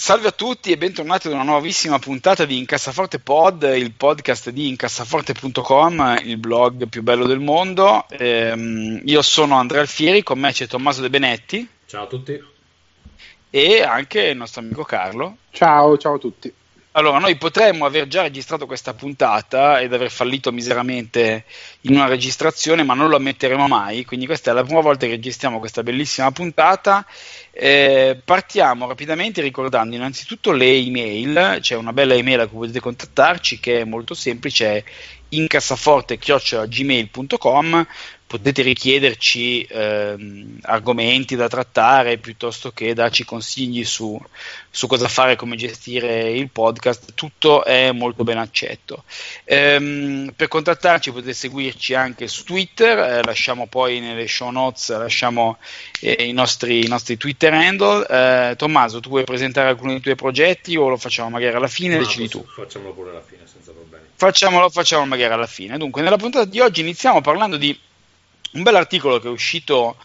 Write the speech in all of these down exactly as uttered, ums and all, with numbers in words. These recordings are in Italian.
Salve a tutti e bentornati ad una nuovissima puntata di Incassaforte Pod, il podcast di incassaforte punto com, il blog più bello del mondo. Ehm, io sono Andrea Alfieri, con me c'è Tommaso De Benetti. Ciao a tutti. E anche il nostro amico Carlo. Ciao, ciao a tutti. Allora, noi potremmo aver già registrato questa puntata ed aver fallito miseramente in una registrazione, ma non lo ammetteremo mai, quindi questa è la prima volta che registriamo questa bellissima puntata. Eh, partiamo rapidamente ricordando innanzitutto le email. C'è una bella email a cui potete contattarci che è molto semplice, è incassaforte chiocciola gmail punto com. Potete richiederci eh, argomenti da trattare piuttosto che darci consigli su, su cosa fare, come gestire il podcast. Tutto è molto ben accetto. Ehm, per contattarci potete seguirci anche su Twitter, eh, lasciamo poi nelle show notes lasciamo eh, i, nostri, i nostri Twitter handle. Eh, Tommaso, tu vuoi presentare alcuni dei tuoi progetti o lo facciamo magari alla fine? No, decidi tu. Facciamolo pure alla fine, senza problemi. Facciamolo, facciamo magari alla fine. Dunque, nella puntata di oggi iniziamo parlando di un bell'articolo che è uscito,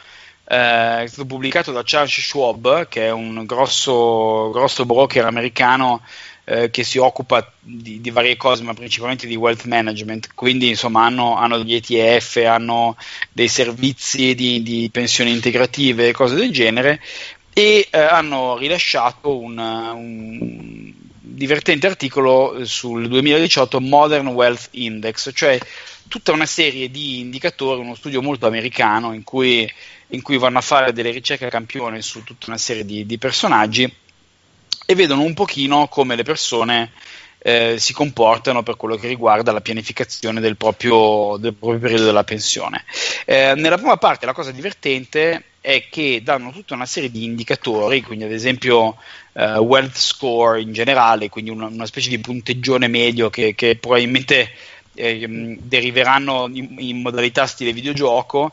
eh, è stato pubblicato da Charles Schwab, che è un grosso, grosso broker americano eh, che si occupa di, di varie cose, ma principalmente di wealth management. Quindi, insomma, hanno, hanno degli E T F, hanno dei servizi di, di pensioni integrative, cose del genere, e eh, hanno rilasciato un, un divertente articolo sul duemiladiciotto Modern Wealth Index, cioè tutta una serie di indicatori, uno studio molto americano in cui, in cui vanno a fare delle ricerche a campione su tutta una serie di, di personaggi e vedono un pochino come le persone eh, si comportano per quello che riguarda la pianificazione del proprio, del proprio periodo della pensione. Eh, nella prima parte la cosa divertente è che danno tutta una serie di indicatori, quindi ad esempio eh, wealth score in generale, quindi una, una specie di punteggione medio che, che probabilmente Eh, deriveranno in, in modalità stile videogioco,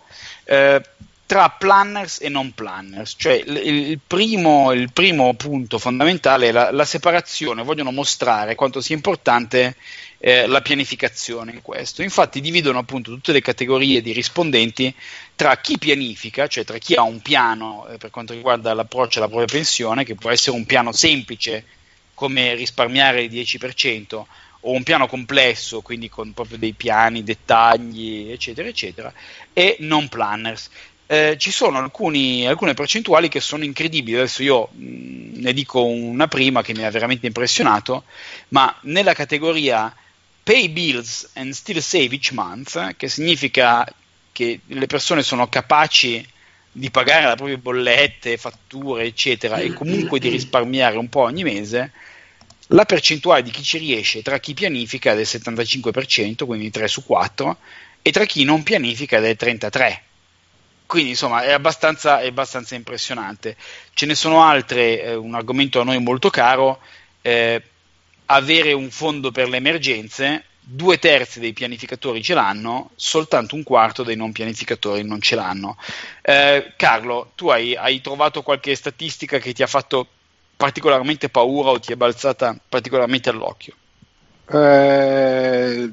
eh, tra planners e non planners. Cioè l, il, primo, il primo punto fondamentale è la, la separazione. Vogliono mostrare quanto sia importante eh, la pianificazione in questo. Infatti dividono appunto tutte le categorie di rispondenti tra chi pianifica, cioè tra chi ha un piano eh, per quanto riguarda l'approccio alla propria pensione, che può essere un piano semplice come risparmiare il dieci per cento o un piano complesso, quindi con proprio dei piani, dettagli, eccetera, eccetera, e non planners. Eh, ci sono alcuni, alcune percentuali che sono incredibili. Adesso io mh, ne dico una prima che mi ha veramente impressionato, ma nella categoria Pay Bills and Still Save Each Month, che significa che le persone sono capaci di pagare le proprie bollette, fatture, eccetera, e comunque di risparmiare un po' ogni mese, la percentuale di chi ci riesce tra chi pianifica è del settantacinque per cento, quindi tre su quattro, e tra chi non pianifica è del trentatré per cento. Quindi insomma è abbastanza, è abbastanza impressionante. Ce ne sono altre, eh, un argomento a noi molto caro, eh, avere un fondo per le emergenze. Due terzi dei pianificatori ce l'hanno, soltanto un quarto dei non pianificatori non ce l'hanno. Eh, Carlo, tu hai, hai trovato qualche statistica che ti ha fatto particolarmente paura o ti è balzata particolarmente all'occhio? Eh,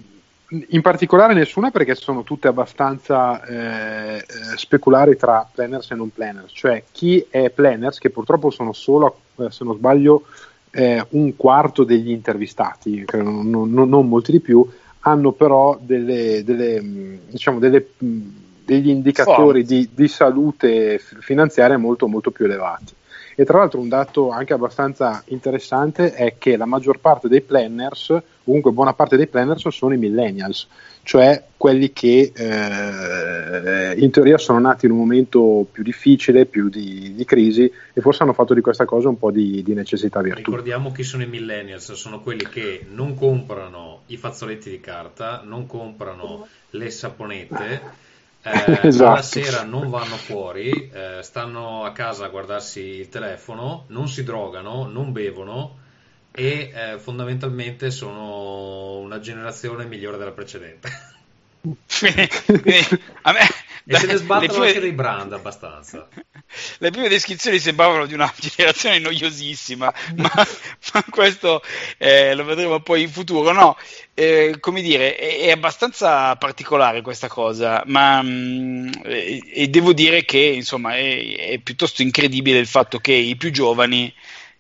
in particolare nessuna, perché sono tutte abbastanza eh, speculari tra planners e non planners, cioè chi è planners, che purtroppo sono solo, se non sbaglio, eh, un quarto degli intervistati, non, non, non molti di più, hanno però delle, delle, diciamo, delle, degli indicatori di, di salute finanziaria molto, molto più elevati. E tra l'altro un dato anche abbastanza interessante è che la maggior parte dei planners, comunque buona parte dei planners, sono i millennials, cioè quelli che eh, in teoria sono nati in un momento più difficile, più di, di crisi, e forse hanno fatto di questa cosa un po' di, di necessità virtù. Ricordiamo chi sono i millennials: sono quelli che non comprano i fazzoletti di carta, non comprano le saponette, eh, esatto. Alla sera non vanno fuori, eh, stanno a casa a guardarsi il telefono, non si drogano, non bevono e eh, fondamentalmente sono una generazione migliore della precedente. A me, e da, se ne sbattono prime, anche dei brand abbastanza. Le prime descrizioni sembravano di una generazione noiosissima, ma, ma questo eh, lo vedremo poi in futuro. No, eh, come dire, è, è abbastanza particolare questa cosa, ma mh, e, e devo dire che insomma è, è piuttosto incredibile il fatto che i più giovani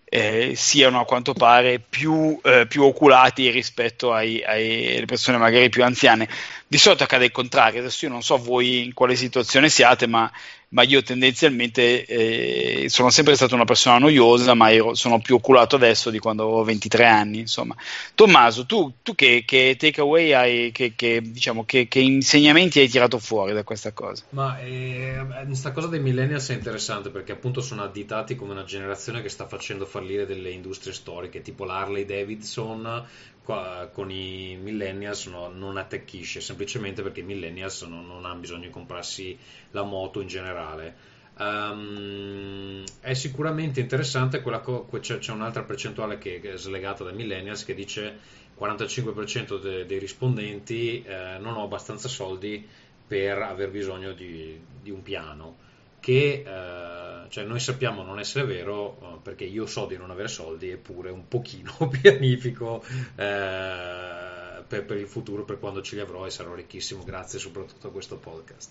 Eh, siano a quanto pare più, eh, più oculati rispetto ai, ai, alle persone magari più anziane. Di solito accade il contrario. Adesso io non so voi in quale situazione siate, ma, ma io tendenzialmente eh, sono sempre stata una persona noiosa, ma ero, sono più oculato adesso di quando avevo ventitré anni, insomma. Tommaso, tu, tu che, che takeaway hai, che, che, diciamo, che, che insegnamenti hai tirato fuori da questa cosa? Ma eh, questa cosa dei millennials è interessante, perché appunto sono additati come una generazione che sta facendo fallire delle industrie storiche, tipo l'Harley Davidson. Qua, con i millennials no, non attecchisce, semplicemente perché i millennials non, non hanno bisogno di comprarsi la moto in generale. Um, è sicuramente interessante quella co- c'è, c'è un'altra percentuale che è slegata dai millennials che dice quarantacinque per cento de- dei rispondenti eh, non ho abbastanza soldi per aver bisogno di, di un piano, che eh, cioè noi sappiamo non essere vero, perché io so di non avere soldi, eppure un pochino pianifico eh, per, per il futuro, per quando ce li avrò e sarò ricchissimo grazie soprattutto a questo podcast.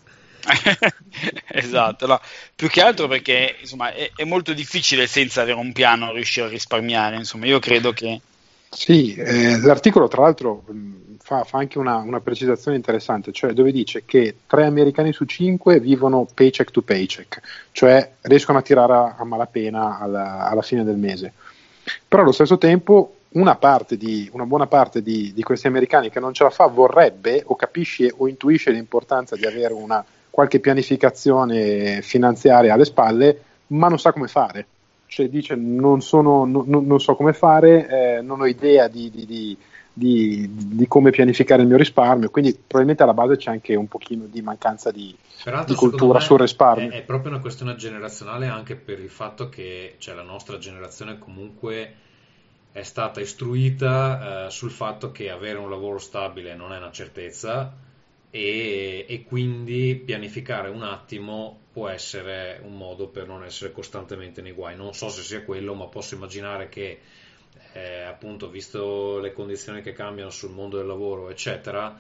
Esatto, no, più che altro perché insomma è, è molto difficile senza avere un piano riuscire a risparmiare, insomma io credo che sì, eh, l'articolo tra l'altro fa, fa anche una, una precisazione interessante, cioè dove dice che tre americani su cinque vivono paycheck to paycheck, cioè riescono a tirare a, a malapena alla, alla fine del mese, però allo stesso tempo una, parte di, una buona parte di, di questi americani che non ce la fa vorrebbe o capisce o intuisce l'importanza di avere una qualche pianificazione finanziaria alle spalle, ma non sa come fare. Cioè dice non, sono, no, non so come fare, eh, non ho idea di, di, di, di, di come pianificare il mio risparmio, quindi probabilmente alla base c'è anche un pochino di mancanza di, di cultura sul risparmio. È, è proprio una questione generazionale, anche per il fatto che cioè, la nostra generazione comunque è stata istruita eh, sul fatto che avere un lavoro stabile non è una certezza e, e quindi pianificare un attimo può essere un modo per non essere costantemente nei guai. Non so se sia quello, ma posso immaginare che eh, appunto visto le condizioni che cambiano sul mondo del lavoro eccetera,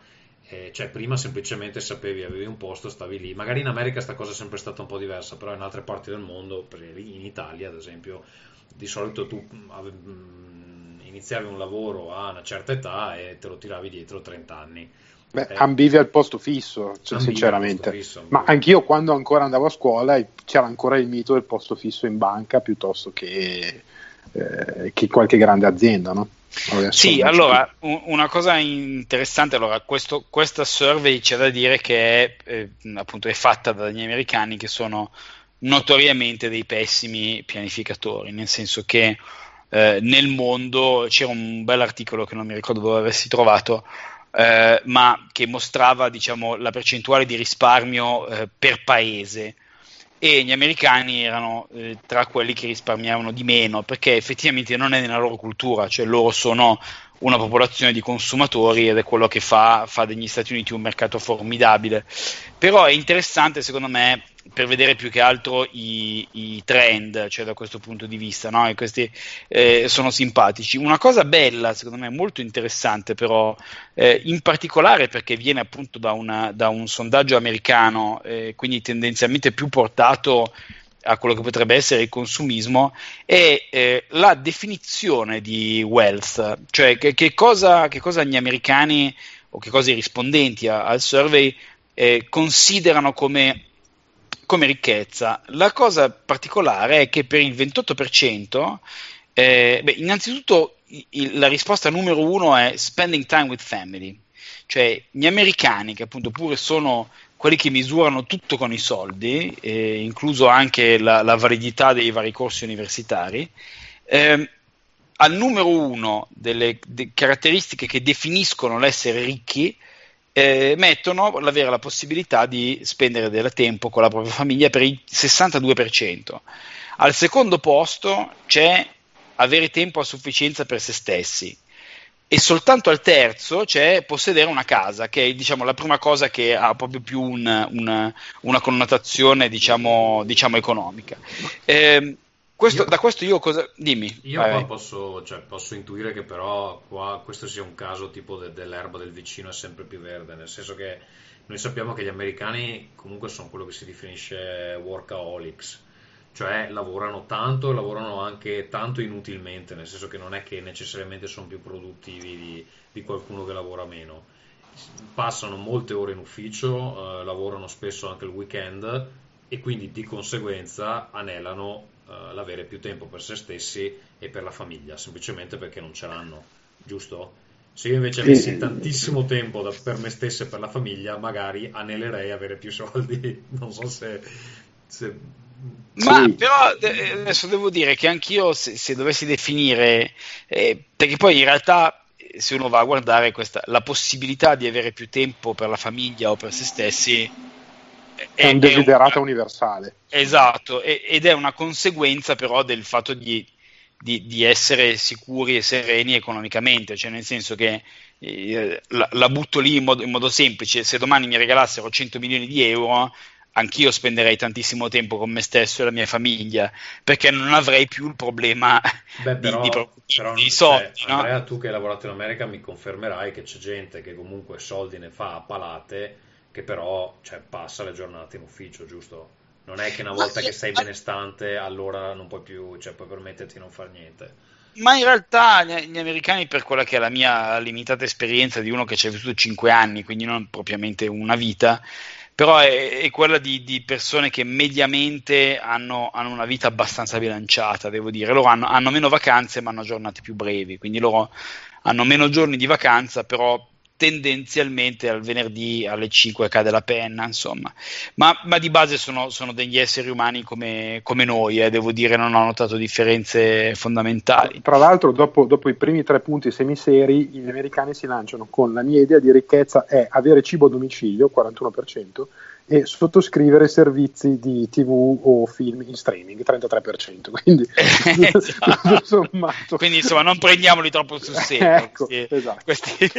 eh, cioè prima semplicemente sapevi, avevi un posto, stavi lì. Magari in America sta cosa è sempre stata un po' diversa, però in altre parti del mondo, in Italia ad esempio, di solito tu iniziavi un lavoro a una certa età e te lo tiravi dietro trenta anni. Beh, ambivi al posto fisso, cioè, sinceramente posto fisso, ma anch'io quando ancora andavo a scuola c'era ancora il mito del posto fisso in banca piuttosto che, eh, che qualche grande azienda, no? Sì, allora un, una cosa interessante, allora questo, questa survey c'è da dire che è, eh, appunto è fatta dagli americani che sono notoriamente dei pessimi pianificatori, nel senso che eh, nel mondo c'era un bel articolo che non mi ricordo dove avessi trovato, Uh, ma che mostrava diciamo la percentuale di risparmio uh, per paese, e gli americani erano uh, tra quelli che risparmiavano di meno, perché effettivamente non è nella loro cultura, cioè loro sono una popolazione di consumatori ed è quello che fa, fa degli Stati Uniti un mercato formidabile. Però è interessante secondo me per vedere più che altro i, i trend, cioè da questo punto di vista, no? E questi eh, sono simpatici. Una cosa bella secondo me molto interessante però eh, in particolare perché viene appunto da, una, da un sondaggio americano, eh, quindi tendenzialmente più portato a quello che potrebbe essere il consumismo, è eh, la definizione di wealth, cioè che, che, cosa, che cosa gli americani o che cosa i rispondenti a, al survey eh, considerano come, come ricchezza. La cosa particolare è che per il ventotto per cento, eh, beh, innanzitutto il, la risposta numero uno è spending time with family, cioè gli americani che appunto pure sono quelli che misurano tutto con i soldi, eh, incluso anche la, la validità dei vari corsi universitari, eh, al numero uno delle de- caratteristiche che definiscono l'essere ricchi eh, mettono di avere la possibilità di spendere del tempo con la propria famiglia per il sessantadue per cento. Al secondo posto c'è avere tempo a sufficienza per se stessi, e soltanto al terzo c'è possedere una casa, che è, diciamo, la prima cosa che ha proprio più un, un, una connotazione, diciamo, diciamo economica. Eh, questo, io, da questo io cosa... Dimmi. Io qua posso, cioè, posso intuire che però qua questo sia un caso tipo de, dell'erba del vicino è sempre più verde, nel senso che noi sappiamo che gli americani comunque sono quello che si definisce workaholics, cioè lavorano tanto e lavorano anche tanto inutilmente, nel senso che non è che necessariamente sono più produttivi di, di qualcuno che lavora meno. Passano molte ore in ufficio, eh, lavorano spesso anche il weekend e quindi di conseguenza anelano eh, l'avere più tempo per se stessi e per la famiglia, semplicemente perché non ce l'hanno, giusto? Se io invece avessi tantissimo tempo da, per me stesso e per la famiglia, magari anelerei avere più soldi, non so se... se... Ma sì. Però adesso devo dire che anch'io, se, se dovessi definire, eh, perché poi in realtà se uno va a guardare questa, la possibilità di avere più tempo per la famiglia o per se stessi è, è un desiderata universale. Esatto, è, ed è una conseguenza però del fatto di, di, di essere sicuri e sereni economicamente, cioè nel senso che eh, la, la butto lì in modo, in modo semplice: se domani mi regalassero cento milioni di euro, anch'io spenderei tantissimo tempo con me stesso e la mia famiglia, perché non avrei più il problema Beh, però, di, di, però, di soldi. Beh, no? Andrea, tu che hai lavorato in America mi confermerai che c'è gente che comunque soldi ne fa a palate, che però, cioè, passa le giornate in ufficio, giusto? Non è che una volta ma, che sei ma... benestante allora non puoi più, cioè, puoi permetterti di non far niente. Ma in realtà gli americani, per quella che è la mia limitata esperienza di uno che ci ha vissuto cinque anni, quindi non propriamente una vita, però è, è quella di, di persone che mediamente hanno, hanno una vita abbastanza bilanciata, devo dire. Loro hanno, hanno meno vacanze ma hanno giornate più brevi, quindi loro hanno meno giorni di vacanza, però tendenzialmente al venerdì alle cinque cade la penna, insomma. Ma, ma di base sono, sono degli esseri umani come, come noi, eh, devo dire, non ho notato differenze fondamentali. Tra l'altro, dopo, dopo i primi tre punti semiseri, gli americani si lanciano con: la mia idea di ricchezza è avere cibo a domicilio, quarantuno per cento, e sottoscrivere servizi di tivù o film in streaming, trentatré per cento, quindi sommato. Quindi insomma non prendiamoli troppo sul serio, ecco, questi, esatto. questi,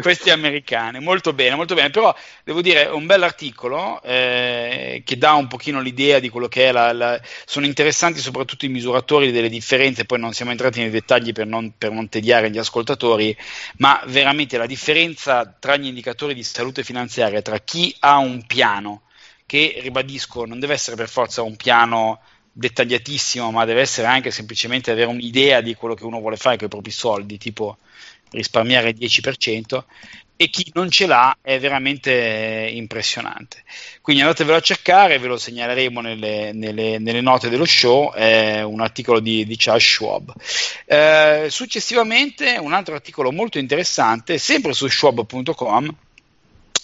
questi americani. Molto bene, molto bene, però devo dire un bell'articolo eh, che dà un pochino l'idea di quello che è la, la... sono interessanti soprattutto i misuratori delle differenze, poi non siamo entrati nei dettagli per non, per non tediare gli ascoltatori, ma veramente la differenza tra gli indicatori di salute finanziaria, tra chi ha un piano, che ribadisco non deve essere per forza un piano dettagliatissimo, ma deve essere anche semplicemente avere un'idea di quello che uno vuole fare con i propri soldi, tipo risparmiare il dieci per cento, e chi non ce l'ha è veramente impressionante. Quindi andatevelo a cercare, ve lo segnaleremo nelle, nelle, nelle note dello show, è un articolo di, di Charles Schwab. Eh, successivamente un altro articolo molto interessante, sempre su schwab punto com,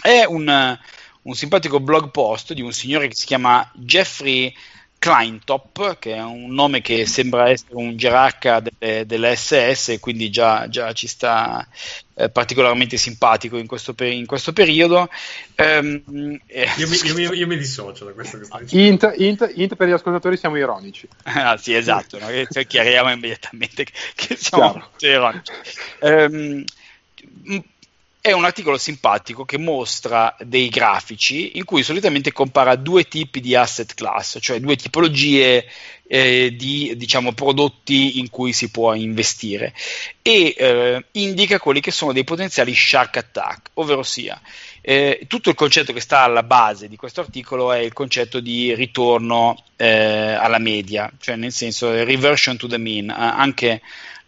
è un un simpatico blog post di un signore che si chiama Jeffrey Kleintop, che è un nome che sembra essere un gerarca delle, delle esse esse, quindi già, già ci sta eh, particolarmente simpatico in questo, per, in questo periodo. Um, eh. io, mi, io, mi, io mi dissocio da questo che stai dicendo. Int, int, int per gli ascoltatori, siamo ironici. Ah, sì, esatto, no? Cioè, chiariamo immediatamente che, che siamo ironici. Um, È un articolo simpatico che mostra dei grafici in cui solitamente compara due tipi di asset class, cioè due tipologie eh, di, diciamo, prodotti in cui si può investire, e eh, indica quelli che sono dei potenziali shark attack, ovvero sia eh, tutto il concetto che sta alla base di questo articolo è il concetto di ritorno eh, alla media, cioè nel senso reversion to the mean. Anche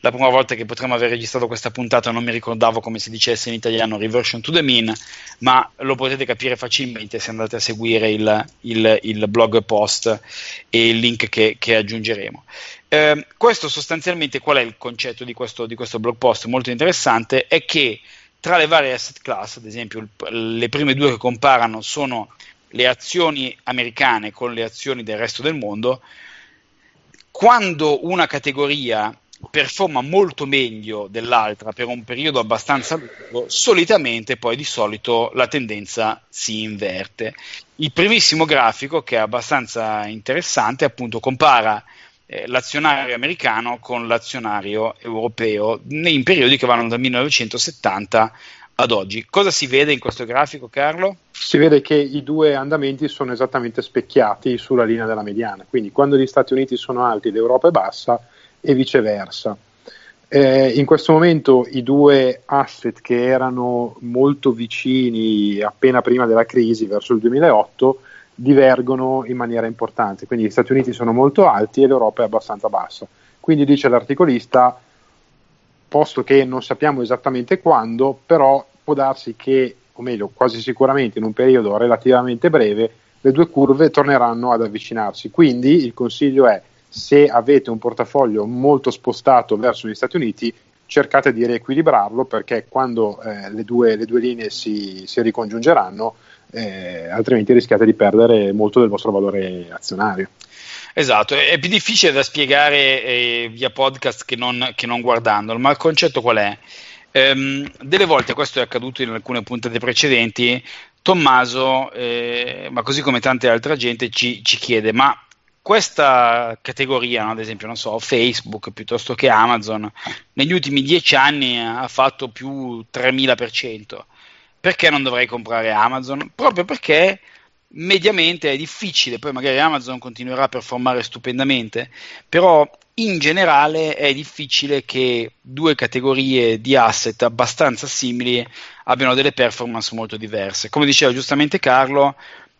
la prima volta che potremmo aver registrato questa puntata non mi ricordavo come si dicesse in italiano reversion to the mean, ma lo potete capire facilmente se andate a seguire il, il, il blog post e il link che, che aggiungeremo. Eh, questo sostanzialmente qual è il concetto di questo, di questo blog post molto interessante? È che tra le varie asset class, ad esempio il, le prime due che comparano sono le azioni americane con le azioni del resto del mondo, quando una categoria performa molto meglio dell'altra per un periodo abbastanza lungo, solitamente poi di solito la tendenza si inverte. Il primissimo grafico, che è abbastanza interessante, appunto compara eh, l'azionario americano con l'azionario europeo in periodi che vanno dal millenovecentosettanta ad oggi. Cosa si vede in questo grafico, Carlo? Si vede che i due andamenti sono esattamente specchiati sulla linea della mediana, quindi quando gli Stati Uniti sono alti l'Europa è bassa e viceversa. Eh, in questo momento i due asset che erano molto vicini appena prima della crisi, verso il duemilaotto, divergono in maniera importante, quindi gli Stati Uniti sono molto alti e l'Europa è abbastanza bassa. Quindi dice l'articolista, posto che non sappiamo esattamente quando, però può darsi che, o meglio quasi sicuramente in un periodo relativamente breve, le due curve torneranno ad avvicinarsi. Quindi il consiglio è: se avete un portafoglio molto spostato verso gli Stati Uniti, cercate di riequilibrarlo, perché quando eh, le, due, le due linee si, si ricongiungeranno, eh, altrimenti rischiate di perdere molto del vostro valore azionario. Esatto, è più difficile da spiegare eh, via podcast che non, che non guardandolo, ma il concetto qual è? Ehm, delle volte, questo è accaduto in alcune puntate precedenti, Tommaso, eh, ma così come tante altre gente, ci, ci chiede, ma questa categoria, no? Ad esempio, non so, Facebook piuttosto che Amazon, negli ultimi dieci anni ha fatto più tremila per cento. Perché non dovrei comprare Amazon? Proprio perché mediamente è difficile, poi magari Amazon continuerà a performare stupendamente, però in generale è difficile che due categorie di asset abbastanza simili abbiano delle performance molto diverse. Come diceva giustamente Carlo,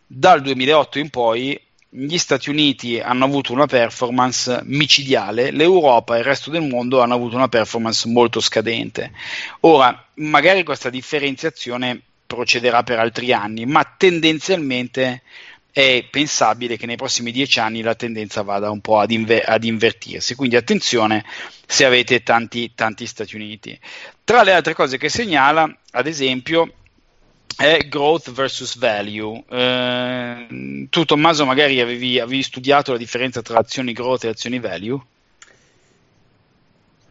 dal duemilaotto in poi gli Stati Uniti hanno avuto una performance micidiale, l'Europa e il resto del mondo hanno avuto una performance molto scadente. Ora, magari questa differenziazione procederà per altri anni, ma tendenzialmente è pensabile che nei prossimi dieci anni la tendenza vada un po' ad, inver- ad invertirsi, quindi attenzione se avete tanti, tanti Stati Uniti. Tra le altre cose che segnala, ad esempio, è growth versus value. Eh, tu, Tommaso, magari avevi, avevi studiato la differenza tra azioni growth e azioni value?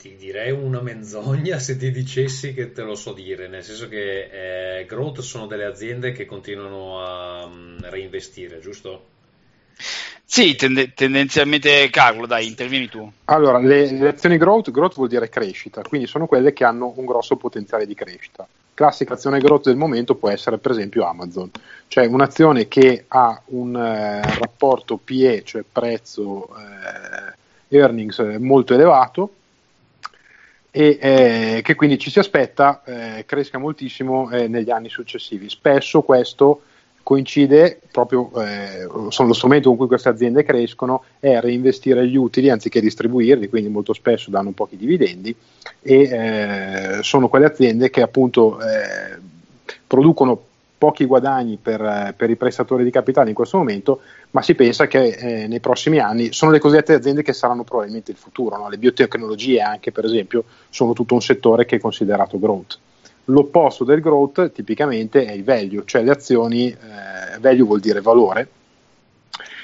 Ti direi una menzogna se ti dicessi che te lo so dire, nel senso che eh, growth sono delle aziende che continuano a um, reinvestire, giusto? Sì, tend- tendenzialmente. Carlo, dai, intervieni tu. Allora, le, le azioni growth, growth vuol dire crescita, quindi sono quelle che hanno un grosso potenziale di crescita. Classica azione growth del momento può essere per esempio Amazon, cioè un'azione che ha un eh, rapporto P E, cioè prezzo eh, earnings, molto elevato, e eh, che quindi ci si aspetta eh, cresca moltissimo eh, negli anni successivi. Spesso questo coincide proprio, eh, sono lo strumento con cui queste aziende crescono, è reinvestire gli utili anziché distribuirli, quindi molto spesso danno pochi dividendi, e eh, sono quelle aziende che appunto eh, producono pochi guadagni per, per i prestatori di capitale in questo momento, ma si pensa che eh, nei prossimi anni sono le cosiddette aziende che saranno probabilmente il futuro, no? Le biotecnologie anche, per esempio, sono tutto un settore che è considerato growth. L'opposto del growth tipicamente è il value, cioè le azioni, eh, value vuol dire valore,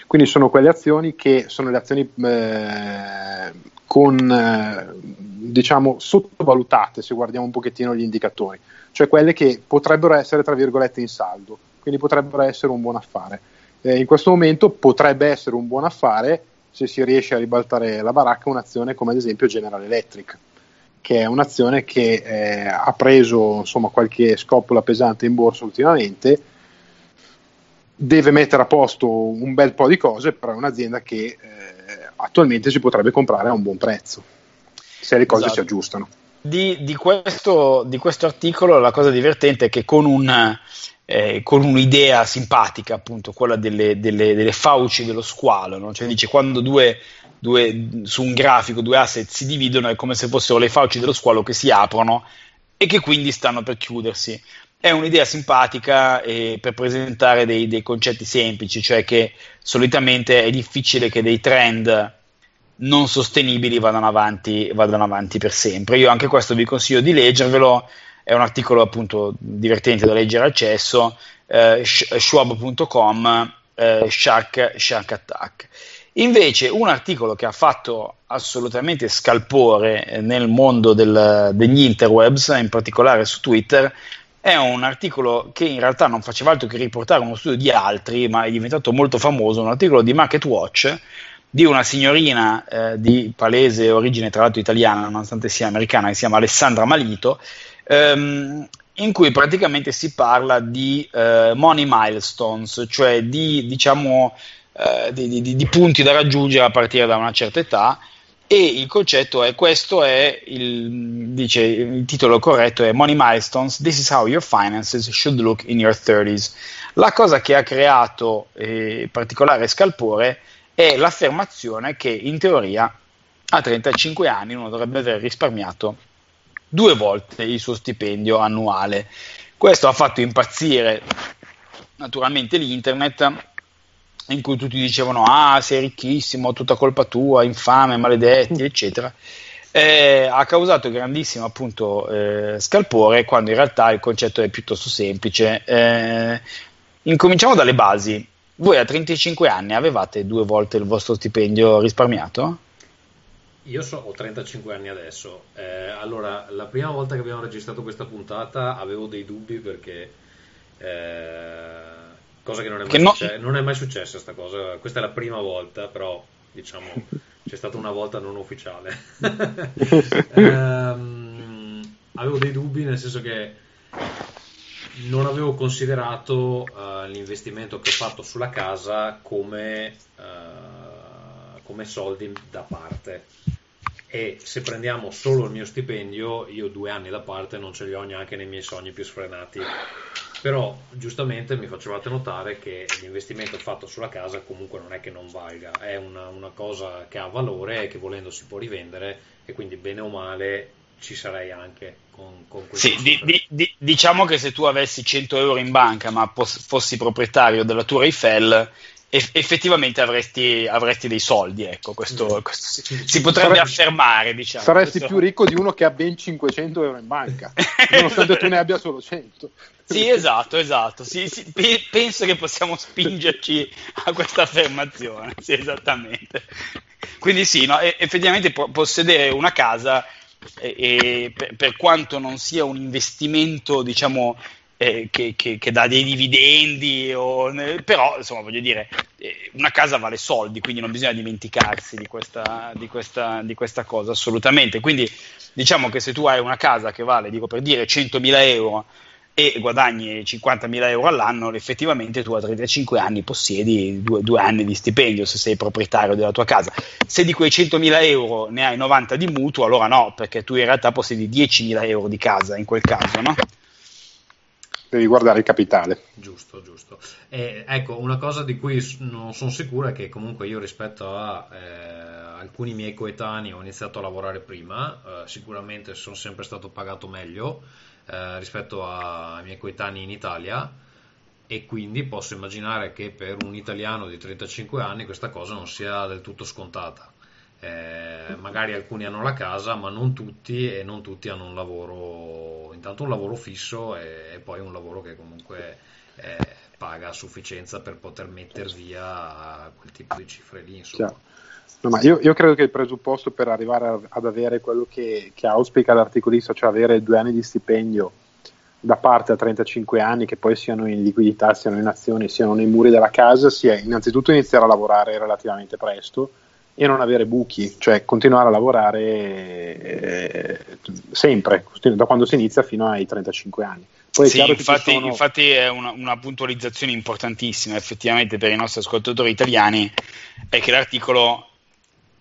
quindi sono quelle azioni che sono le azioni eh, con eh, diciamo sottovalutate se guardiamo un pochettino gli indicatori, cioè quelle che potrebbero essere tra virgolette in saldo, quindi potrebbero essere un buon affare. Eh, in questo momento potrebbe essere un buon affare, se si riesce a ribaltare la baracca, un'azione come ad esempio General Electric, che è un'azione che eh, ha preso insomma qualche scoppola pesante in borsa ultimamente, deve mettere a posto un bel po' di cose, però è un'azienda che eh, attualmente si potrebbe comprare a un buon prezzo, se le cose esatto. si aggiustano. Di, di, questo, di questo articolo la cosa divertente è che con, un, eh, con un'idea simpatica, appunto, quella delle, delle, delle fauci dello squalo, no? Cioè dice, quando due, due su un grafico due asset si dividono è come se fossero le fauci dello squalo che si aprono e che quindi stanno per chiudersi. È un'idea simpatica eh, per presentare dei, dei concetti semplici, cioè che solitamente è difficile che dei trend non sostenibili vadano avanti, vadano avanti per sempre. Io anche questo vi consiglio di leggervelo, è un articolo appunto divertente da leggere al cesso, eh, schwab punto com, eh, shark, shark attack. Invece un articolo che ha fatto assolutamente scalpore nel mondo del, degli interwebs, in particolare su Twitter, è un articolo che in realtà non faceva altro che riportare uno studio di altri, ma è diventato molto famoso, un articolo di Market Watch, di una signorina eh, di palese origine tra l'altro italiana, nonostante sia americana, che si chiama Alessandra Malito, ehm, in cui praticamente si parla di eh, money milestones, cioè di, diciamo, eh, di, di, di punti da raggiungere a partire da una certa età, e il concetto è questo, è il, dice, il titolo corretto è Money Milestones, this is how your finances should look in your thirties. La cosa che ha creato eh, particolare scalpore è l'affermazione che in teoria a trentacinque anni uno dovrebbe aver risparmiato due volte il suo stipendio annuale. Questo ha fatto impazzire naturalmente l'internet, in cui tutti dicevano ah sei ricchissimo, tutta colpa tua, infame, maledetti, eccetera. Eh, ha causato grandissimo appunto eh, scalpore, quando in realtà il concetto è piuttosto semplice. Eh, incominciamo dalle basi. Voi a trentacinque anni avevate due volte il vostro stipendio risparmiato? Io so, ho trentacinque anni adesso. Eh, allora, la prima volta che abbiamo registrato questa puntata avevo dei dubbi perché, eh, cosa che non è mai, no. succe- non è mai successa sta cosa. Questa è la prima volta, però diciamo c'è stata una volta non ufficiale. eh, avevo dei dubbi, nel senso che non avevo considerato uh, l'investimento che ho fatto sulla casa come, uh, come soldi da parte, e se prendiamo solo il mio stipendio io due anni da parte non ce li ho neanche nei miei sogni più sfrenati, però giustamente mi facevate notare che l'investimento fatto sulla casa comunque non è che non valga, è una, una cosa che ha valore e che volendo si può rivendere, e quindi bene o male ci sarei anche con, con questo. Sì, di, di, di, diciamo che se tu avessi cento euro in banca ma pos, fossi proprietario della Tour Eiffel, eff, effettivamente avresti, avresti dei soldi, ecco, questo, questo si, si, si potrebbe saresti, affermare, diciamo. Saresti questo. Più ricco di uno che ha ben cinquecento euro in banca, nonostante tu ne abbia solo cento. Sì, esatto, esatto, sì, sì, pe- penso che possiamo spingerci a questa affermazione, sì, esattamente. Quindi sì, no, effettivamente possedere una casa, e per, per quanto non sia un investimento, diciamo, eh, che, che, che dà dei dividendi, o, però insomma voglio dire, eh, una casa vale soldi, quindi non bisogna dimenticarsi di questa, di questa, di questa cosa assolutamente. Quindi diciamo che se tu hai una casa che vale, dico per dire, centomila euro e guadagni cinquantamila euro all'anno, effettivamente tu a trentacinque anni possiedi due, due anni di stipendio se sei proprietario della tua casa. Se di quei centomila euro ne hai novanta di mutuo, allora no, perché tu in realtà possiedi diecimila euro di casa in quel caso, no? Devi guardare il capitale. Giusto, giusto. Eh, ecco, una cosa di cui non sono sicuro è che comunque io rispetto a eh, alcuni miei coetanei ho iniziato a lavorare prima, eh, sicuramente sono sempre stato pagato meglio, Eh, rispetto a, ai miei coetanei in Italia, e quindi posso immaginare che per un italiano di trentacinque anni questa cosa non sia del tutto scontata. Eh, magari alcuni hanno la casa ma non tutti, e non tutti hanno un lavoro, intanto un lavoro fisso e, e poi un lavoro che comunque eh, paga a sufficienza per poter metter via quel tipo di cifre lì, insomma. No, ma io, io credo che il presupposto per arrivare a, ad avere quello che, che auspica l'articolista, cioè avere due anni di stipendio da parte a trentacinque anni, che poi siano in liquidità, siano in azioni, siano nei muri della casa, sia innanzitutto iniziare a lavorare relativamente presto e non avere buchi, cioè continuare a lavorare eh, sempre, da quando si inizia fino ai trentacinque anni. Poi sì, infatti, sono... infatti è una, una puntualizzazione importantissima effettivamente per i nostri ascoltatori italiani, è che l'articolo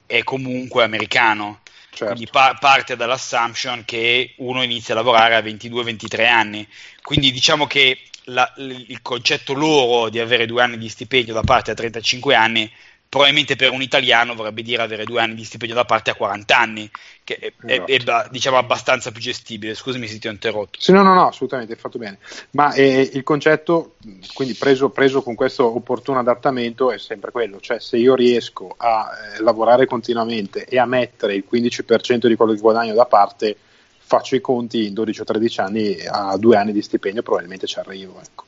è comunque americano, certo. Quindi pa- parte dall'assumption che uno inizia a lavorare a ventidue ventitré anni, quindi diciamo che la, l- il concetto loro di avere due anni di stipendio da parte a trentacinque anni probabilmente per un italiano vorrebbe dire avere due anni di stipendio da parte a quaranta anni, che è, esatto. è, è diciamo abbastanza più gestibile. Scusami se ti ho interrotto. Sì, no, no, no, assolutamente, hai fatto bene. Ma eh, il concetto, quindi preso, preso con questo opportuno adattamento, è sempre quello, cioè se io riesco a eh, lavorare continuamente e a mettere il quindici per cento di quello che guadagno da parte, faccio i conti in dodici o tredici anni, a due anni di stipendio probabilmente ci arrivo, ecco.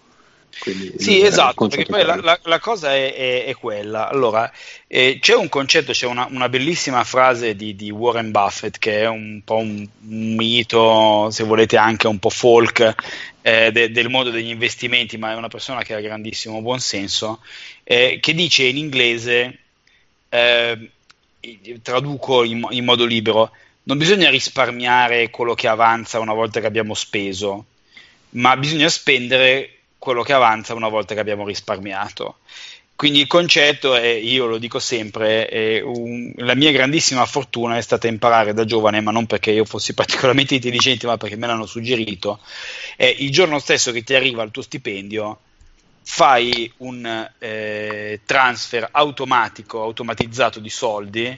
Quindi sì, esatto, perché poi la, la, la cosa è, è, è quella. Allora, eh, c'è un concetto, c'è una, una bellissima frase di, di Warren Buffett, che è un po' un, un mito, se volete anche un po' folk, eh, de, del mondo degli investimenti, ma è una persona che ha grandissimo buonsenso, eh, che dice in inglese, eh, traduco in, in modo libero, non bisogna risparmiare quello che avanza una volta che abbiamo speso, ma bisogna spendere quello che avanza una volta che abbiamo risparmiato. Quindi il concetto è, io lo dico sempre, è un, la mia grandissima fortuna è stata imparare da giovane, ma non perché io fossi particolarmente intelligente, ma perché me l'hanno suggerito, è il giorno stesso che ti arriva il tuo stipendio, fai un eh, transfer automatico, automatizzato di soldi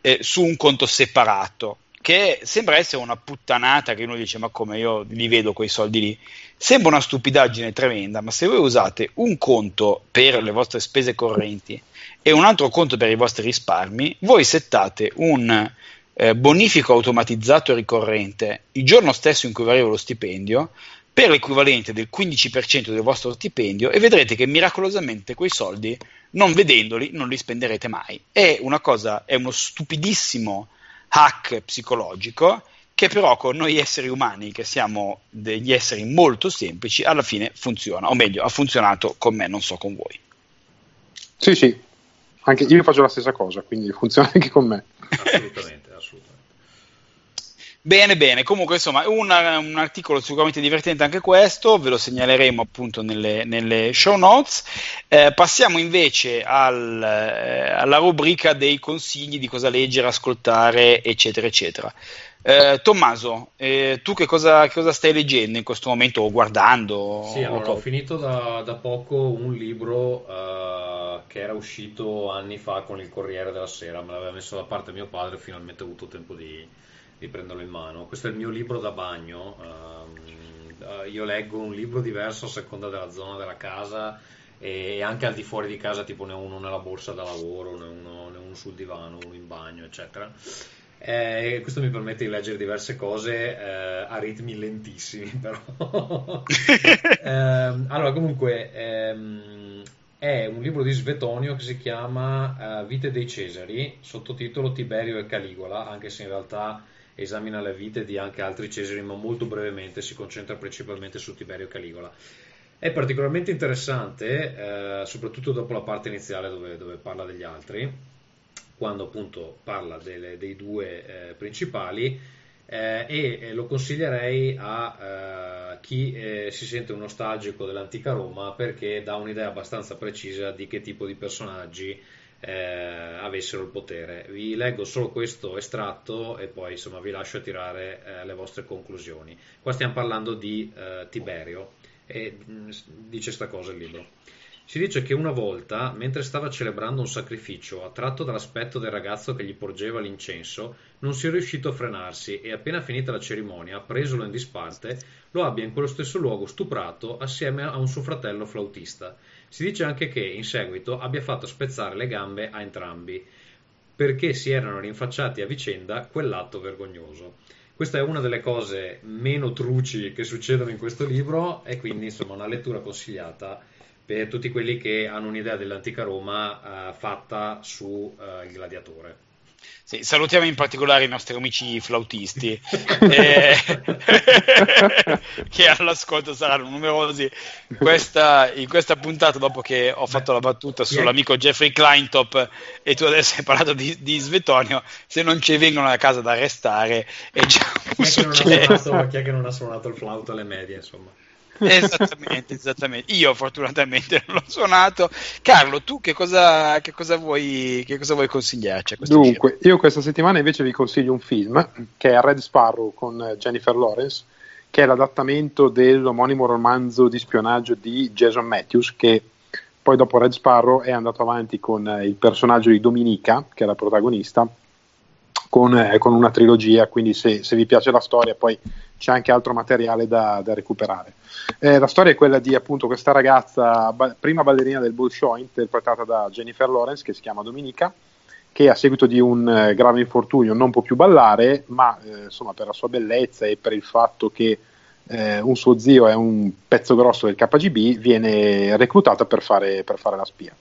eh, su un conto separato, che sembra essere una puttanata, che uno dice ma come, io li vedo quei soldi lì, sembra una stupidaggine tremenda, ma se voi usate un conto per le vostre spese correnti e un altro conto per i vostri risparmi, voi settate un eh, bonifico automatizzato e ricorrente il giorno stesso in cui vi arriva lo stipendio per l'equivalente del quindici per cento del vostro stipendio, e vedrete che miracolosamente quei soldi, non vedendoli, non li spenderete mai. È una cosa, è uno stupidissimo hack psicologico che però con noi esseri umani, che siamo degli esseri molto semplici, alla fine funziona, o meglio ha funzionato con me, non so con voi. Sì sì, anche io faccio la stessa cosa, quindi funziona anche con me. Assolutamente, assolutamente. Bene, bene, comunque insomma un, un articolo sicuramente divertente anche questo, ve lo segnaleremo appunto nelle, nelle show notes. Eh, passiamo invece al, eh, alla rubrica dei consigli di cosa leggere, ascoltare, eccetera, eccetera. Eh, Tommaso, eh, tu che cosa, che cosa stai leggendo in questo momento o guardando? Sì, allora, ho finito da, da poco un libro uh, che era uscito anni fa con il Corriere della Sera, me l'aveva messo da parte mio padre, finalmente ho avuto tempo di... di prenderlo in mano. Questo è il mio libro da bagno. Uh, io leggo un libro diverso a seconda della zona della casa e anche al di fuori di casa, tipo ne ho uno nella borsa da lavoro, ne ho uno, ne ho uno sul divano, uno in bagno, eccetera. Eh, questo mi permette di leggere diverse cose eh, a ritmi lentissimi, però. eh, allora, comunque, ehm, è un libro di Svetonio che si chiama uh, Vite dei Cesari, sottotitolo Tiberio e Caligola, anche se in realtà esamina le vite di anche altri Cesari, ma molto brevemente si concentra principalmente su Tiberio Caligola. È particolarmente interessante, eh, soprattutto dopo la parte iniziale dove, dove parla degli altri, quando appunto parla delle, dei due eh, principali, eh, e eh, lo consiglierei a eh, chi eh, si sente un nostalgico dell'antica Roma, perché dà un'idea abbastanza precisa di che tipo di personaggi Eh, avessero il potere. Vi leggo solo questo estratto e poi insomma vi lascio tirare eh, le vostre conclusioni. Qua stiamo parlando di eh, Tiberio e mh, dice sta cosa il libro. Si dice che una volta, mentre stava celebrando un sacrificio, attratto dall'aspetto del ragazzo che gli porgeva l'incenso, non sia riuscito a frenarsi e appena finita la cerimonia, presolo in disparte, lo abbia in quello stesso luogo stuprato assieme a un suo fratello flautista. Si dice anche che, in seguito, abbia fatto spezzare le gambe a entrambi, perché si erano rinfacciati a vicenda quell'atto vergognoso. Questa è una delle cose meno truci che succedono in questo libro e quindi, insomma, una lettura consigliata per tutti quelli che hanno un'idea dell'antica Roma eh, fatta su eh, il gladiatore. Sì, salutiamo in particolare i nostri amici flautisti eh, che all'ascolto saranno numerosi questa, in questa puntata, dopo che ho fatto la battuta sull'amico Jeffrey Kleintop e tu adesso hai parlato di, di Svetonio, se non ci vengono a casa da arrestare è già un successo. Chi è che non ha suonato il flauto alle medie, insomma? Esattamente, esattamente. Io fortunatamente non l'ho suonato. Carlo, tu che cosa, che cosa vuoi che cosa vuoi consigliarci? Dunque, giro? Io questa settimana invece vi consiglio un film che è Red Sparrow con Jennifer Lawrence, che è l'adattamento dell'omonimo romanzo di spionaggio di Jason Matthews, che poi dopo Red Sparrow è andato avanti con il personaggio di Dominica, che è la protagonista, con, eh, con una trilogia, quindi se, se vi piace la storia poi c'è anche altro materiale da, da recuperare. Eh, la storia è quella di appunto questa ragazza, ba- prima ballerina del Bolshoi, interpretata da Jennifer Lawrence, che si chiama Dominica, che a seguito di un eh, grave infortunio non può più ballare, ma eh, insomma per la sua bellezza e per il fatto che eh, un suo zio è un pezzo grosso del K G B, viene reclutata per fare, per fare la spia.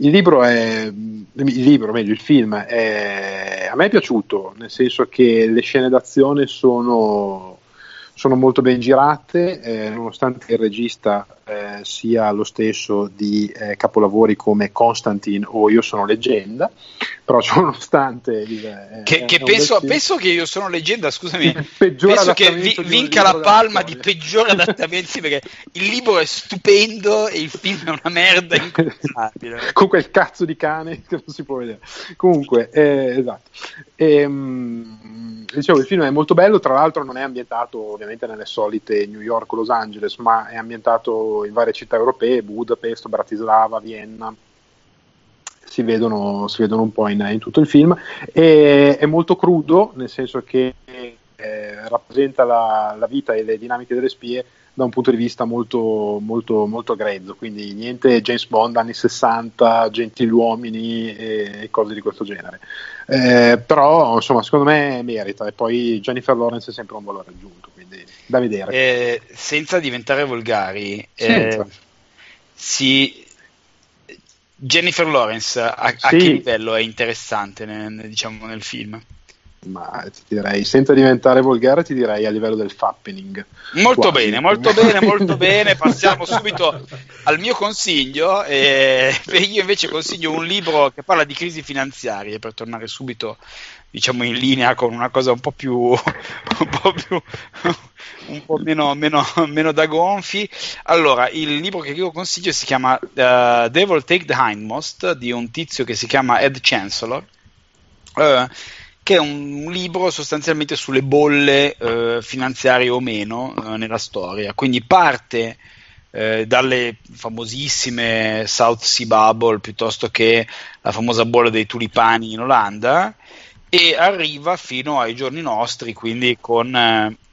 Il libro è, il libro, meglio il film, è, a me è piaciuto, nel senso che le scene d'azione sono, sono molto ben girate, eh, nonostante il regista eh, sia lo stesso di eh, capolavori come Constantin o Io sono leggenda, però nonostante il, eh, che, che penso, penso che Io sono leggenda, scusami, penso che vi, vinca la palma di peggior adattamento perché il libro è stupendo e il film è una merda inconcepibile con quel cazzo di cane che non si può vedere. Comunque eh, esatto e, mh, dicevo, il film è molto bello, tra l'altro non è ambientato ovviamente nelle solite New York o Los Angeles, ma è ambientato in varie città europee, Budapest, Bratislava, Vienna. Si vedono, si vedono un po' in, in tutto il film, e è molto crudo, nel senso che eh, rappresenta la, la vita e le dinamiche delle spie da un punto di vista molto, molto, molto grezzo, quindi niente James Bond anni sessanta, gentiluomini e, e cose di questo genere, eh, però insomma secondo me merita, e poi Jennifer Lawrence è sempre un valore aggiunto, quindi da vedere. Eh, senza diventare volgari, senza. Eh, si... Jennifer Lawrence a, sì. a che livello è interessante nel, diciamo nel film? Ma ti direi, senza diventare volgare, ti direi a livello del fappening. Molto Quasi. bene, molto bene, molto bene. Passiamo subito al mio consiglio. E io invece consiglio un libro che parla di crisi finanziarie, per tornare subito, diciamo, in linea con una cosa un po' più un po' più un po' meno, meno, meno da gonfi. Allora, il libro che io consiglio si chiama uh, Devil Take the Hindmost, di un tizio che si chiama Ed Chancellor. Uh, che è un, un libro sostanzialmente sulle bolle eh, finanziarie o meno eh, nella storia, quindi parte eh, dalle famosissime South Sea Bubble, piuttosto che la famosa bolla dei tulipani in Olanda, e arriva fino ai giorni nostri, quindi con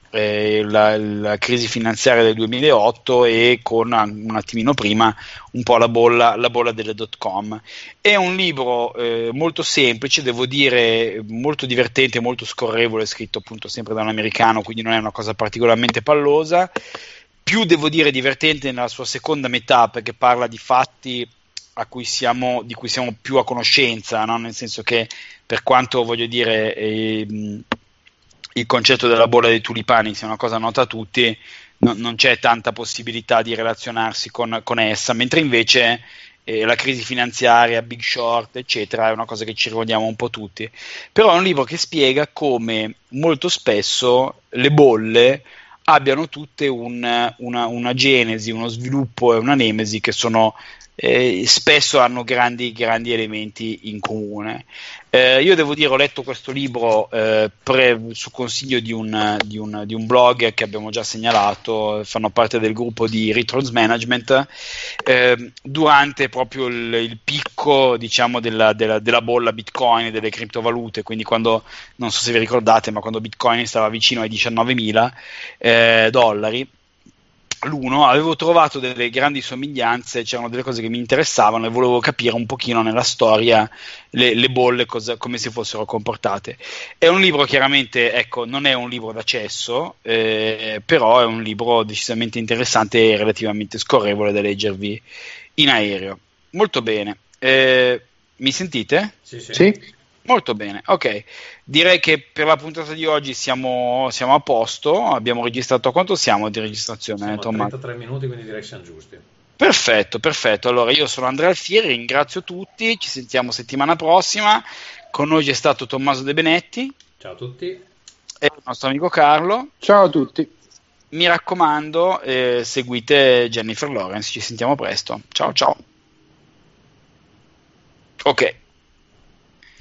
eh, la, la crisi finanziaria del duemilaotto e con un attimino prima un po' la bolla, la bolla delle dot com. È un libro eh, molto semplice, devo dire molto divertente, molto scorrevole, scritto appunto sempre da un americano, quindi non è una cosa particolarmente pallosa, più devo dire divertente nella sua seconda metà, perché parla di fatti a cui siamo, di cui siamo più a conoscenza, no? Nel senso che, per quanto voglio dire eh, il concetto della bolla dei tulipani sia una cosa nota a tutti, no, non c'è tanta possibilità di relazionarsi con, con essa, mentre invece eh, la crisi finanziaria, Big Short, eccetera, è una cosa che ci ricordiamo un po' tutti. Però è un libro che spiega come molto spesso le bolle abbiano tutte un, una, una genesi, uno sviluppo e una nemesi che sono eh, spesso hanno grandi, grandi elementi in comune. Eh, io devo dire, ho letto questo libro eh, pre, su consiglio di un, di, un, di un blog che abbiamo già segnalato, fanno parte del gruppo di Returns Management, eh, durante proprio il, il picco, diciamo, della, della, della bolla Bitcoin e delle criptovalute, quindi quando, non so se vi ricordate, ma quando Bitcoin stava vicino ai diciannovemila eh, dollari l'uno, avevo trovato delle grandi somiglianze, c'erano delle cose che mi interessavano e volevo capire un pochino nella storia le, le bolle, cosa, come si fossero comportate. È un libro chiaramente, ecco, non è un libro d'accesso, eh, però è un libro decisamente interessante e relativamente scorrevole da leggervi in aereo. Molto bene, eh, mi sentite? Sì, sì. Sì? Molto bene, ok. Direi che per la puntata di oggi siamo, siamo a posto. Abbiamo registrato, a quanto siamo di registrazione? Siamo a trentatré minuti, quindi direi che siamo giusti. Perfetto, perfetto. Allora, io sono Andrea Alfieri, ringrazio tutti, ci sentiamo settimana prossima. Con noi c'è stato Tommaso De Benetti. Ciao a tutti. E il nostro amico Carlo. Ciao a tutti. Mi raccomando, eh, seguite Jennifer Lawrence, ci sentiamo presto. Ciao ciao. Ok.